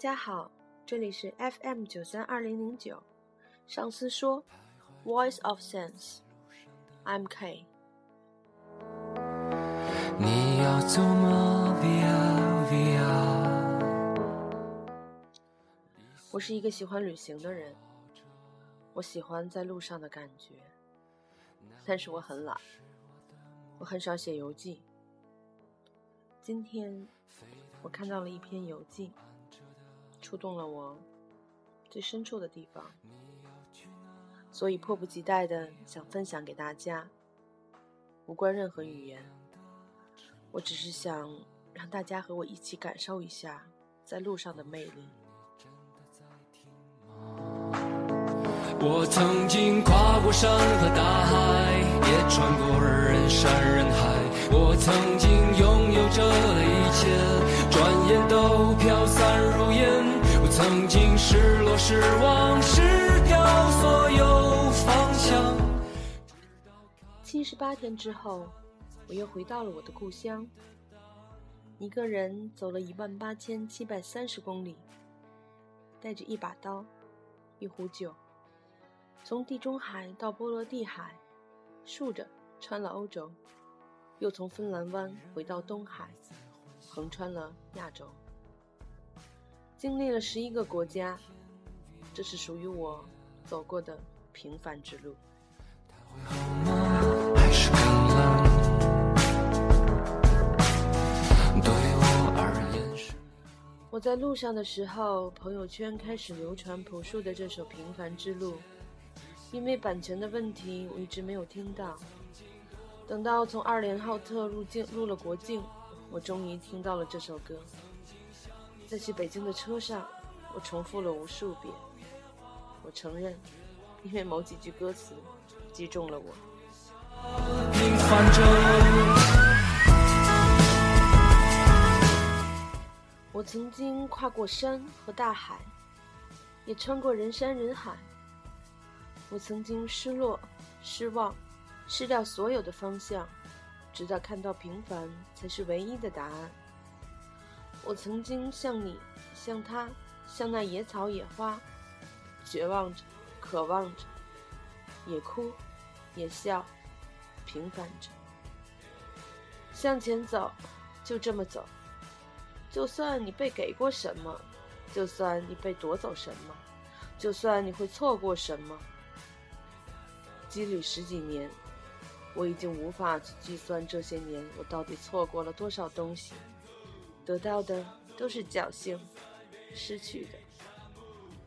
家好，这里是 FM932009 上司说 Voice of Sense， I'm K。 你要走吗 Via？ 我是一个喜欢旅行的人，我喜欢在路上的感觉，但是我很懒，我很少写游记。今天我看到了一篇游记，触动了我最深处的地方，所以迫不及待的想分享给大家，无关任何语言，我只是想让大家和我一起感受一下在路上的魅力。我曾经跨过山和大海，也穿过人山人海，我曾经拥有着的一切转眼都飘散如烟，我曾经失落失望失掉所有方向。78天之后，我又回到了我的故乡，一个人走了18730公里，带着一把刀一壶酒，从地中海到波罗的海，竖着穿了欧洲，又从芬兰湾回到东海，横穿了亚洲，经历了11个国家，这是属于我走过的平凡之路。我在路上的时候，朋友圈开始流传朴树的这首《平凡之路》，因为版权的问题，我一直没有听到。等到从20浩特入了国境，我终于听到了这首歌。在去北京的车上，我重复了无数遍。我承认，因为某几句歌词击中了我。平凡着，我曾经跨过山和大海，也穿过人山人海。我曾经失落失望失掉所有的方向，直到看到平凡才是唯一的答案。我曾经像你像他像那野草野花，绝望着渴望着，也哭也笑，平凡着向前走，就这么走，就算你被给过什么，就算你被夺走什么，就算你会错过什么，积累10几年，我已经无法去计算这些年我到底错过了多少东西，得到的都是侥幸，失去的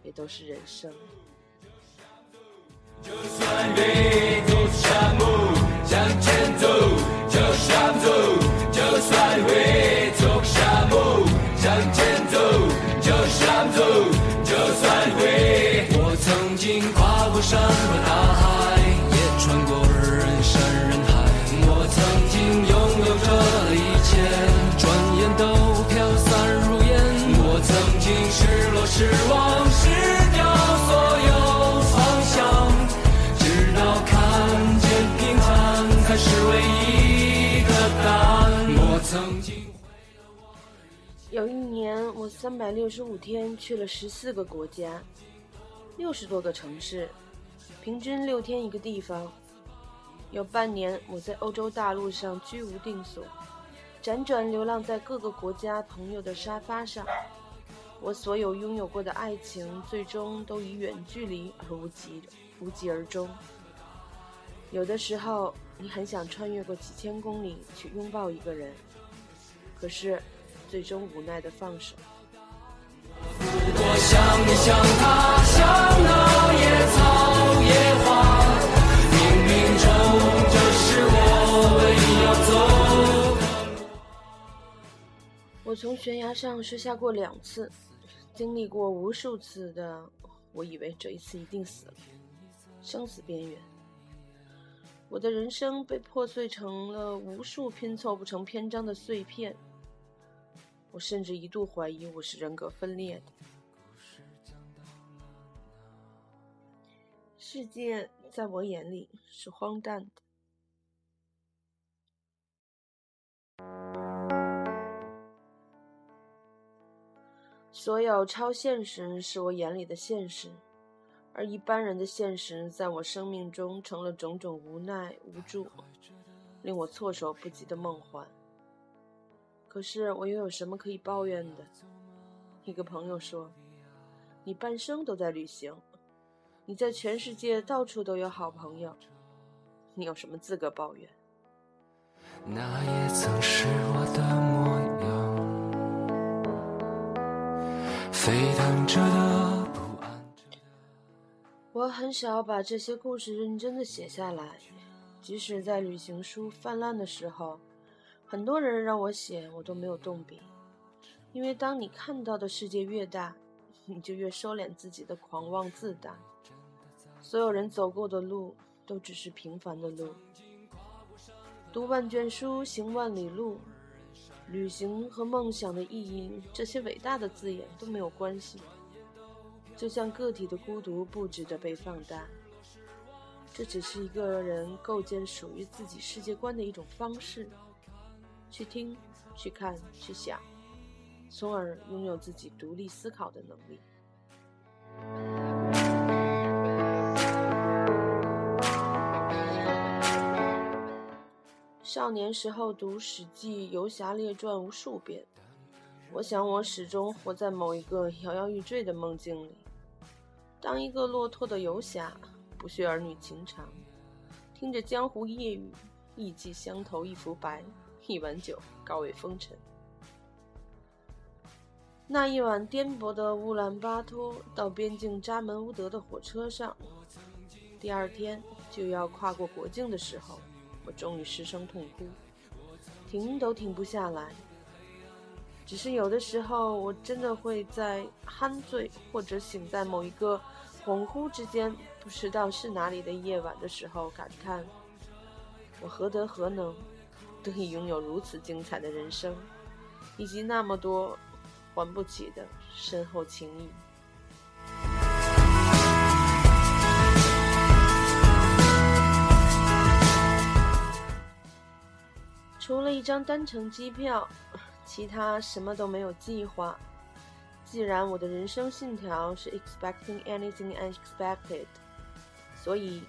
也都是人生。就算你走沙漠向前走，就上走，就算你走沙漠向前走，就上走，就算你我曾经跨过山和大海，穿过人山人海，我曾经拥有着的一切转眼都飘散如烟，我曾经失落失望失掉所有方向，直到看见平凡才是唯一的答案。我曾经有一年我365天去了14个国家，60多个城市，平均6天一个地方。有半年我在欧洲大陆上居无定所，辗转流浪在各个国家朋友的沙发上，我所有拥有过的爱情最终都以远距离而无疾而终。有的时候你很想穿越过几千公里去拥抱一个人，可是最终无奈的放手。我想你想他想那野草野花，冥冥中这是我唯一要走。我从悬崖上摔下过2次，经历过无数次的我以为这一次一定死了，生死边缘。我的人生被破碎成了无数拼凑不成篇章的碎片，我甚至一度怀疑我是人格分裂的。世界在我眼里是荒诞的，所有超现实是我眼里的现实，而一般人的现实在我生命中成了种种无奈无助，令我措手不及的梦幻。可是我又有什么可以抱怨的？一个朋友说，你半生都在旅行，你在全世界到处都有好朋友，你有什么资格抱怨？那也曾是我的模样，沸腾着的不安着的。我很少把这些故事认真的写下来，即使在旅行书泛滥的时候，很多人让我写，我都没有动笔。因为当你看到的世界越大，你就越收敛自己的狂妄自大。所有人走过的路都只是平凡的路，读万卷书，行万里路，旅行和梦想的意义，这些伟大的字眼都没有关系。就像个体的孤独不值得被放大，这只是一个人构建属于自己世界观的一种方式，去听，去看，去想，从而拥有自己独立思考的能力。少年时候读《史记》《游侠列传》无数遍，我想我始终活在某一个摇摇欲坠的梦境里，当一个落拓的游侠，不屑儿女情长，听着江湖夜语，意气相投，一幅白，一碗酒，高位风尘。那一晚颠簸的乌兰巴托到边境扎门乌德的火车上，第二天就要跨过国境的时候，我终于失声痛哭，停都停不下来。只是有的时候我真的会在酣醉或者醒在某一个恍惚之间不知道是哪里的夜晚的时候感叹，我何德何能得以拥有如此精彩的人生，以及那么多还不起的深厚情谊。除了一张单程机票，其他什么都没有计划。既然我的人生信条是 expecting anything unexpected， 所以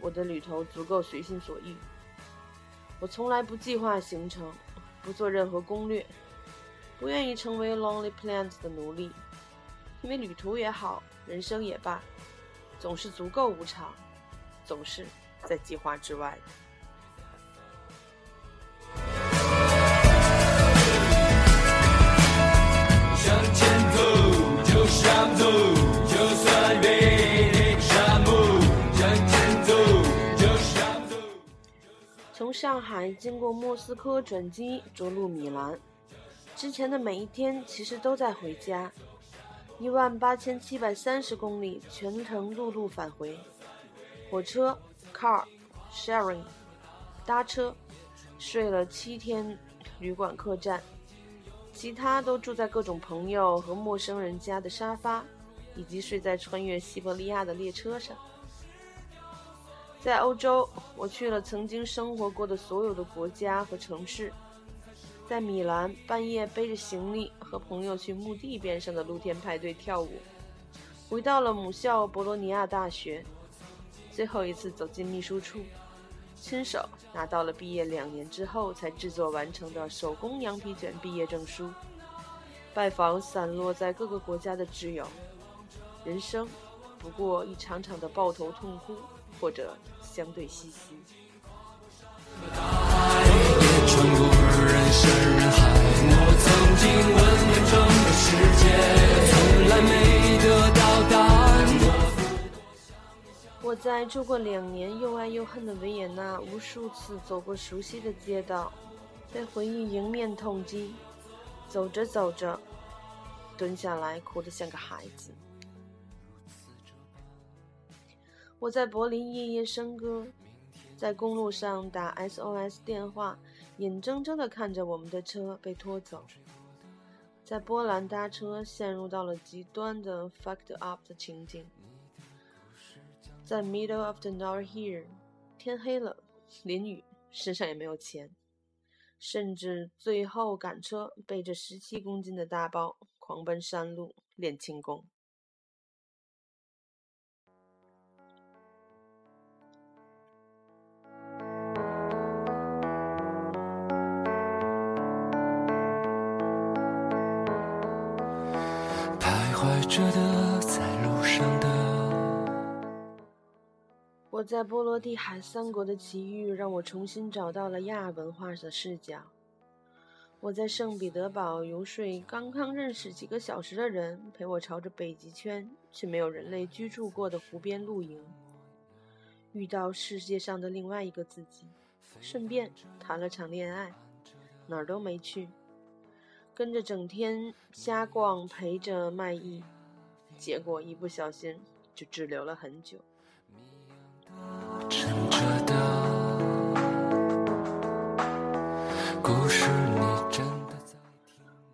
我的旅途足够随心所欲。我从来不计划行程，不做任何攻略，不愿意成为 Lonely Planet 的奴隶，因为旅途也好，人生也罢，总是足够无常，总是在计划之外的。从上海经过莫斯科转机着陆米兰，之前的每一天其实都在回家，18730公里全程陆路返回，火车 car sharing 搭车，睡了7天旅馆客栈，其他都住在各种朋友和陌生人家的沙发，以及睡在穿越西伯利亚的列车上。在欧洲，我去了曾经生活过的所有的国家和城市。在米兰，半夜背着行李和朋友去墓地边上的露天派对跳舞，回到了母校博罗尼亚大学，最后一次走进秘书处，亲手拿到了毕业2年之后才制作完成的手工羊皮卷毕业证书，拜访散落在各个国家的挚友。人生不过一场场的抱头痛哭，或者相对唏嘘。我在住过2年又爱又恨的维也纳，无数次走过熟悉的街道，被回忆迎面痛击，走着走着蹲下来哭得像个孩子。我在柏林夜夜笙歌，在公路上打 SOS 电话，眼睁睁地看着我们的车被拖走。在波兰搭车陷入到了极端的 fucked up 的情景，在 middle of the night here， 天黑了，淋雨，身上也没有钱，甚至最后赶车，背着17公斤的大包，狂奔山路练轻功。我在波罗的海三国的奇遇让我重新找到了亚文化的视角。我在圣彼得堡游说刚刚认识几个小时的人陪我朝着北极圈却没有人类居住过的湖边露营，遇到世界上的另外一个自己，顺便谈了场恋爱，哪儿都没去，跟着整天瞎逛陪着卖艺，结果一不小心就滞留了很久。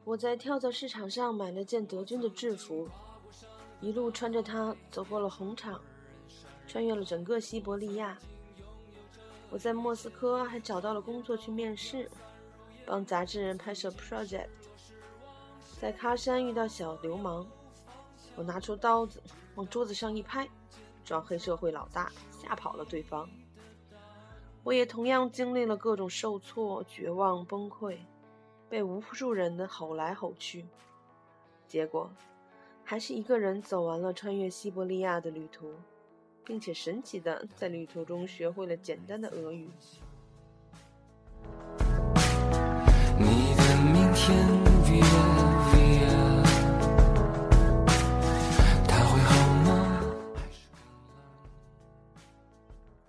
我在跳蚤市场上买了件德军的制服，一路穿着它走过了红场，穿越了整个西伯利亚。我在莫斯科还找到了工作去面试，帮杂志人拍摄 project。 在喀山遇到小流氓，我拿出刀子往桌子上一拍，装黑社会老大，吓跑了对方。我也同样经历了各种受挫、绝望、崩溃，被无数人的吼来吼去，结果还是一个人走完了穿越西伯利亚的旅途，并且神奇的在旅途中学会了简单的俄语。你的明天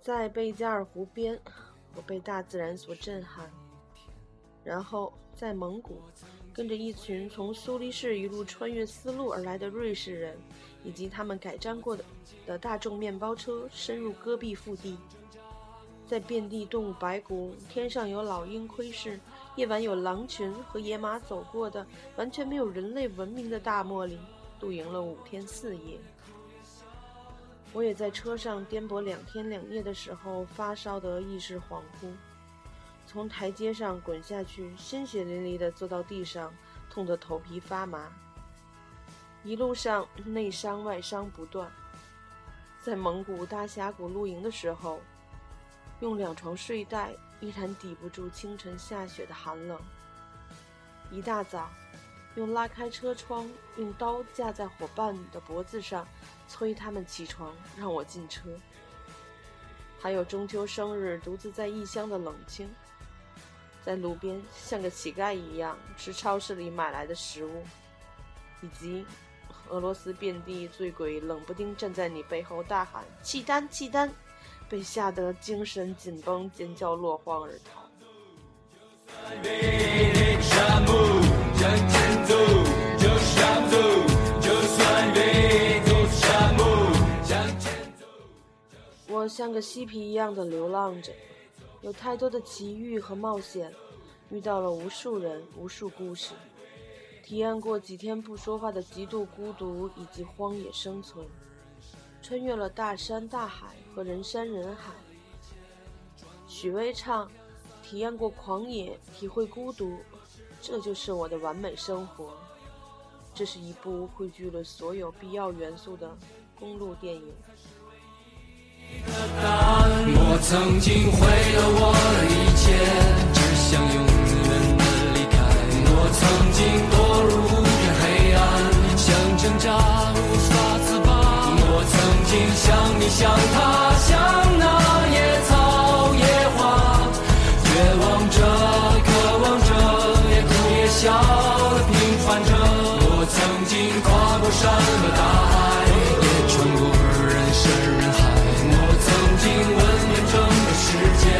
在贝加尔湖边，我被大自然所震撼，然后在蒙古跟着一群从苏黎世一路穿越丝路而来的瑞士人以及他们改装过 的大众面包车深入戈壁腹地，在遍地动物白骨，天上有老鹰窥视，夜晚有狼群和野马走过的完全没有人类文明的大漠里露营了5天4夜。我也在车上颠簸2天2夜的时候发烧得意识恍惚，从台阶上滚下去，鲜血淋漓地坐到地上，痛得头皮发麻。一路上内伤外伤不断，在蒙古大峡谷露营的时候，用2床睡袋依然抵不住清晨下雪的寒冷。一大早用拉开车窗，用刀架在伙伴的脖子上，催他们起床，让我进车。还有中秋生日独自在异乡的冷清，在路边像个乞丐一样吃超市里买来的食物，以及俄罗斯遍地醉鬼冷不丁站在你背后大喊契丹契丹，被吓得精神紧绷，尖叫落荒而逃。我像个嬉皮一样的流浪着，有太多的奇遇和冒险，遇到了无数人无数故事，体验过几天不说话的极度孤独以及荒野生存，穿越了大山大海和人山人海。许巍唱，体验过狂野，体会孤独，这就是我的完美生活。这是一部汇聚了所有必要元素的公路电影。我曾经毁了我的一切，只想永远的离开。我曾经堕入无边黑暗，想挣扎无法自拔。我曾经像你像他像那野草野花，绝望着渴望着，也哭也笑的平凡着。我曾经跨过山和大海，也穿过人世人海。我曾经问遍整个世界，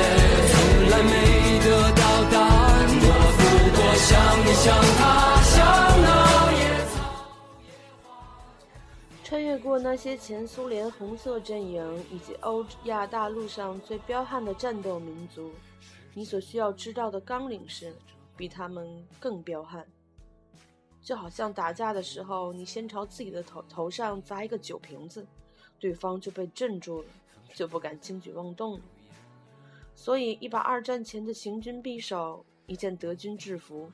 从来没得到答案。我不过像你像他像那野草野花。穿越过那些前苏联红色阵营以及欧亚大陆上最彪悍的战斗民族，你所需要知道的纲领是比他们更彪悍。就好像打架的时候，你先朝自己的头上砸一个酒瓶子，对方就被震住了，就不敢轻举妄动了。所以一把2战前的行军匕首，一件德军制服，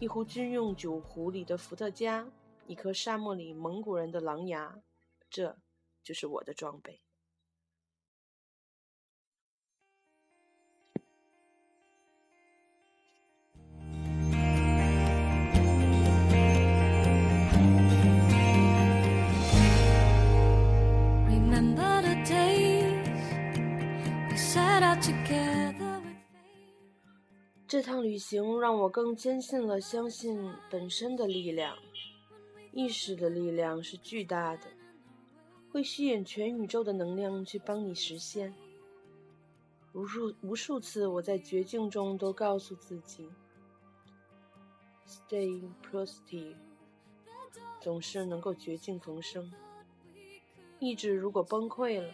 一壶军用酒壶里的伏特加，一颗沙漠里蒙古人的狼牙，这就是我的装备。这趟旅行让我更坚信了相信本身的力量。意识的力量是巨大的，会吸引全宇宙的能量去帮你实现。无数次我在绝境中都告诉自己 Stay positive， 总是能够绝境逢生。意志如果崩溃了，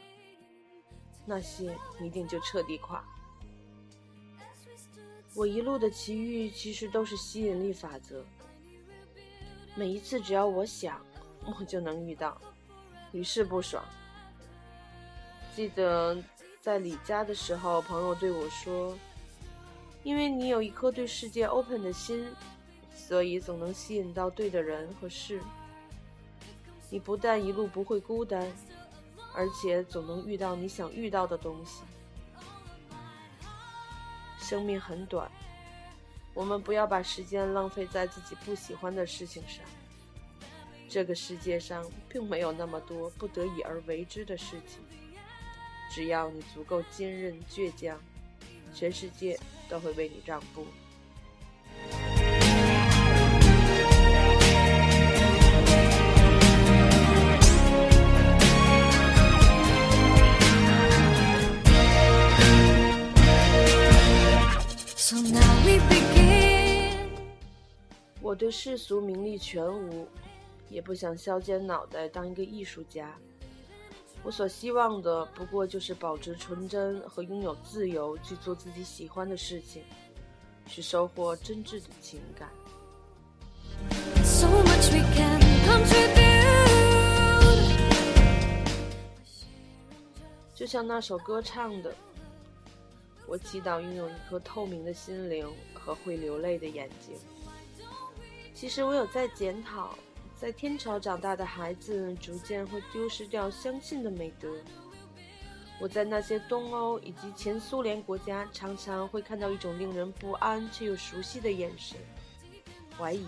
那些一定就彻底垮。我一路的奇遇其实都是吸引力法则，每一次只要我想，我就能遇到，屡试不爽。记得在离家的时候，朋友对我说，因为你有一颗对世界 open 的心，所以总能吸引到对的人和事。你不但一路不会孤单，而且总能遇到你想遇到的东西。生命很短，我们不要把时间浪费在自己不喜欢的事情上。这个世界上并没有那么多不得已而为之的事情，只要你足够坚韧倔强，全世界都会为你让步。我对世俗名利全无，也不想削尖脑袋当一个艺术家。我所希望的不过就是保持纯真和拥有自由去做自己喜欢的事情，去收获真挚的情感。就像那首歌唱的，我祈祷拥有一颗透明的心灵和会流泪的眼睛。其实我有在检讨，在天朝长大的孩子逐渐会丢失掉相信的美德。我在那些东欧以及前苏联国家常常会看到一种令人不安却又熟悉的眼神，怀疑，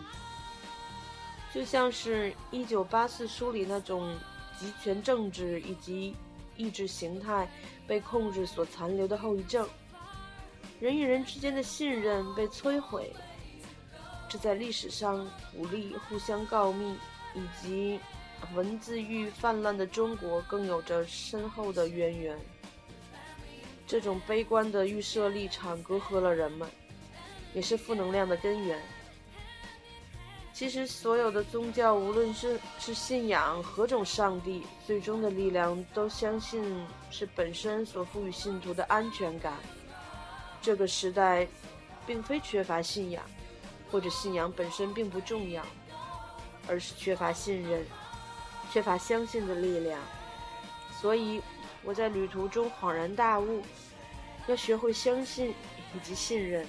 就像是1984书里那种极权政治以及意志形态被控制所残留的后遗症。人与人之间的信任被摧毁，这在历史上武力互相告密以及文字狱泛滥的中国更有着深厚的渊源。这种悲观的预设立场隔阂了人们，也是负能量的根源。其实所有的宗教，无论是信仰何种上帝，最终的力量都相信是本身所赋予信徒的安全感。这个时代并非缺乏信仰，或者信仰本身并不重要，而是缺乏信任，缺乏相信的力量。所以我在旅途中恍然大悟，要学会相信以及信任，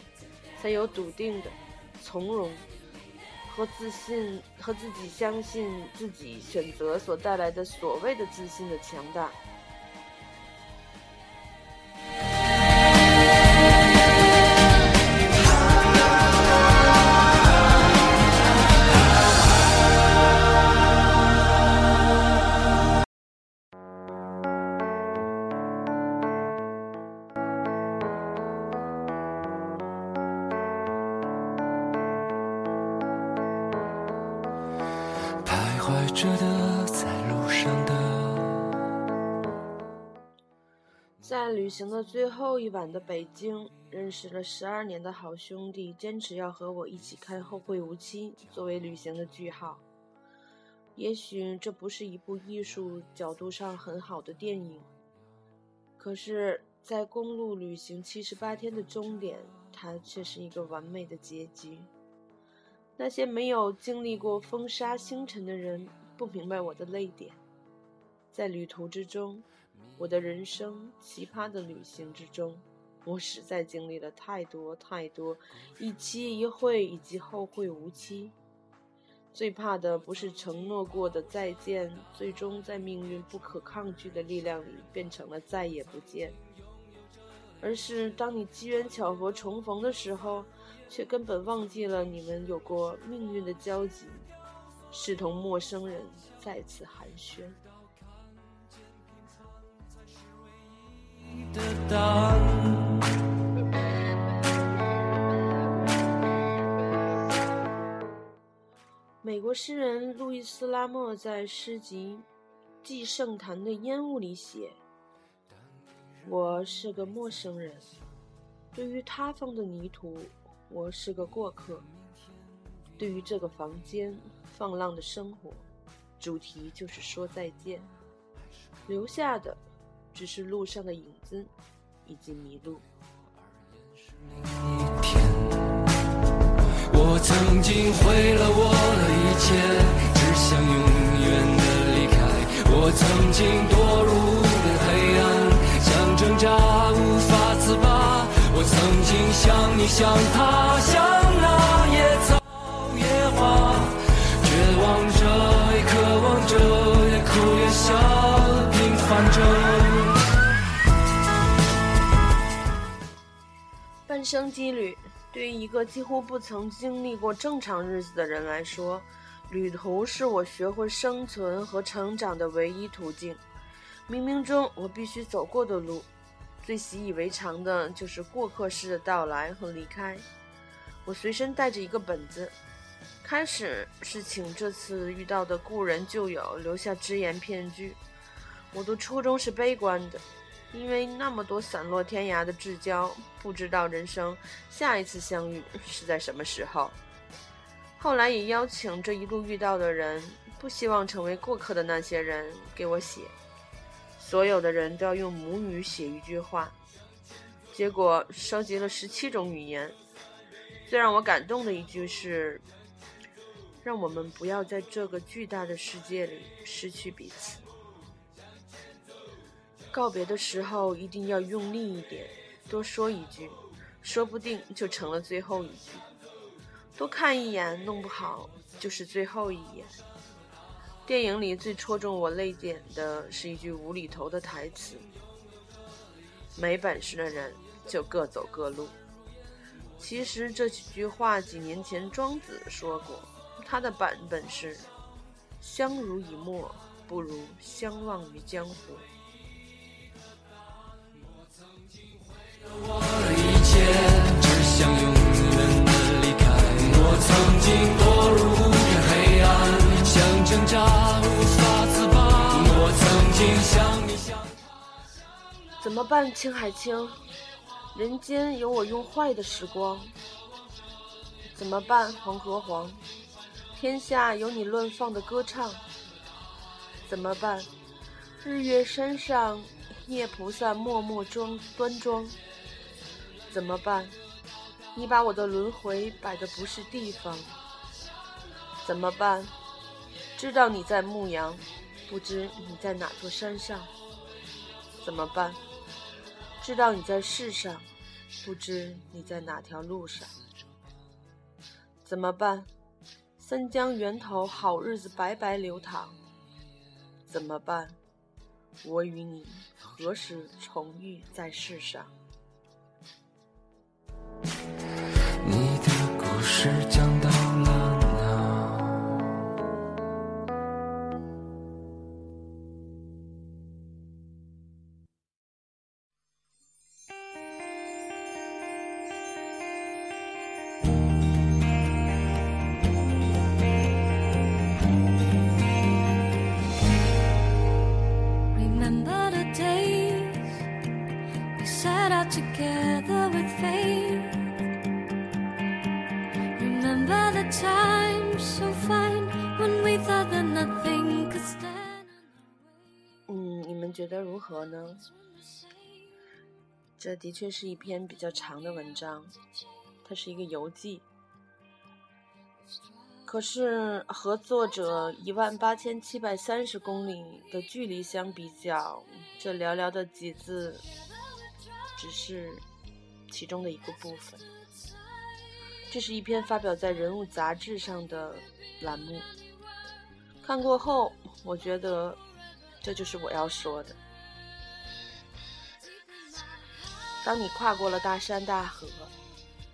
才有笃定的从容和自信，和自己相信自己选择所带来的所谓的自信的强大。在旅行的最后一晚的北京，认识了12年的好兄弟，坚持要和我一起看《后会无期》作为旅行的句号。也许这不是一部艺术角度上很好的电影，可是在公路旅行78天的终点，它却是一个完美的结局。那些没有经历过风沙星辰的人不明白我的泪点。在旅途之中，我的人生奇葩的旅行之中，我实在经历了太多太多，一期一会以及后会无期。最怕的不是承诺过的再见，最终在命运不可抗拒的力量里变成了再也不见，而是当你机缘巧合重逢的时候，却根本忘记了你们有过命运的交集，视同陌生人再次寒暄。美国诗人路易斯·拉莫在诗集《寄圣坛的烟雾》里写，我是个陌生人，对于他方的泥土，我是个过客，对于这个房间放浪的生活，主题就是说再见，留下的只是路上的影子以及迷路。我曾经毁了我的一切，只想永远的离开，我曾经堕入无边黑暗，想挣扎无法自拔，我曾经像你像他像那野草野花，绝望着也渴望着，也哭也笑平凡着。半生羁旅，对于一个几乎不曾经历过正常日子的人来说，旅途是我学会生存和成长的唯一途径。冥冥中我必须走过的路，最习以为常的就是过客式的到来和离开。我随身带着一个本子，开始是请这次遇到的故人旧友留下只言片语。我的初衷是悲观的，因为那么多散落天涯的至交，不知道人生下一次相遇是在什么时候。后来也邀请这一路遇到的人，不希望成为过客的那些人给我写，所有的人都要用母语写一句话，结果收集了17种语言。最让我感动的一句是，让我们不要在这个巨大的世界里失去彼此。告别的时候一定要用力一点，多说一句，说不定就成了最后一句，多看一眼，弄不好就是最后一眼。电影里最戳中我泪点的是一句无厘头的台词，没本事的人就各走各路。其实这几句话几年前庄子说过，他的版本是，相濡以沫不如相忘于江湖。我曾经毁了我的一切，只想永远的离开，我曾经堕入无边黑暗，想挣扎无法自拔，我曾经像你像他。怎么办，青海青，人间有我用坏的时光。怎么办，黄河黄，天下有你乱放的歌唱。怎么办，日月山上夜菩萨默默端庄。怎么办，你把我的轮回摆的不是地方。怎么办，知道你在牧羊，不知你在哪座山上。怎么办，知道你在世上，不知你在哪条路上。怎么办，三江源头好日子白白流淌。怎么办，我与你何时重遇在世上。你的故事讲到了你们觉得如何呢？这的确是一篇比较长的文章，它是一个游记。可是和作者18730公里的距离相比较，这寥寥的几字只是其中的一个部分。这是一篇发表在《人物》杂志上的栏目。看过后，我觉得这就是我要说的。当你跨过了大山大河，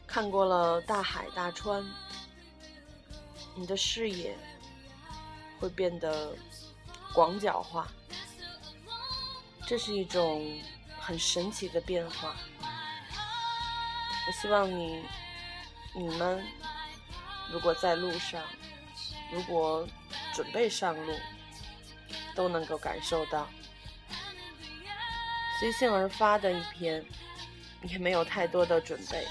看过了大海大川，你的视野会变得广角化，这是一种很神奇的变化。我希望你们如果在路上，如果准备上路，都能够感受到。随性而发的一篇，也没有太多的准备，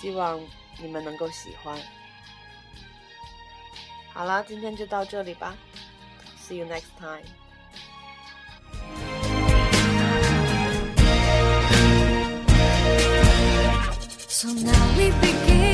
希望你们能够喜欢。好了，今天就到这里吧。 See you next time. So now we begin.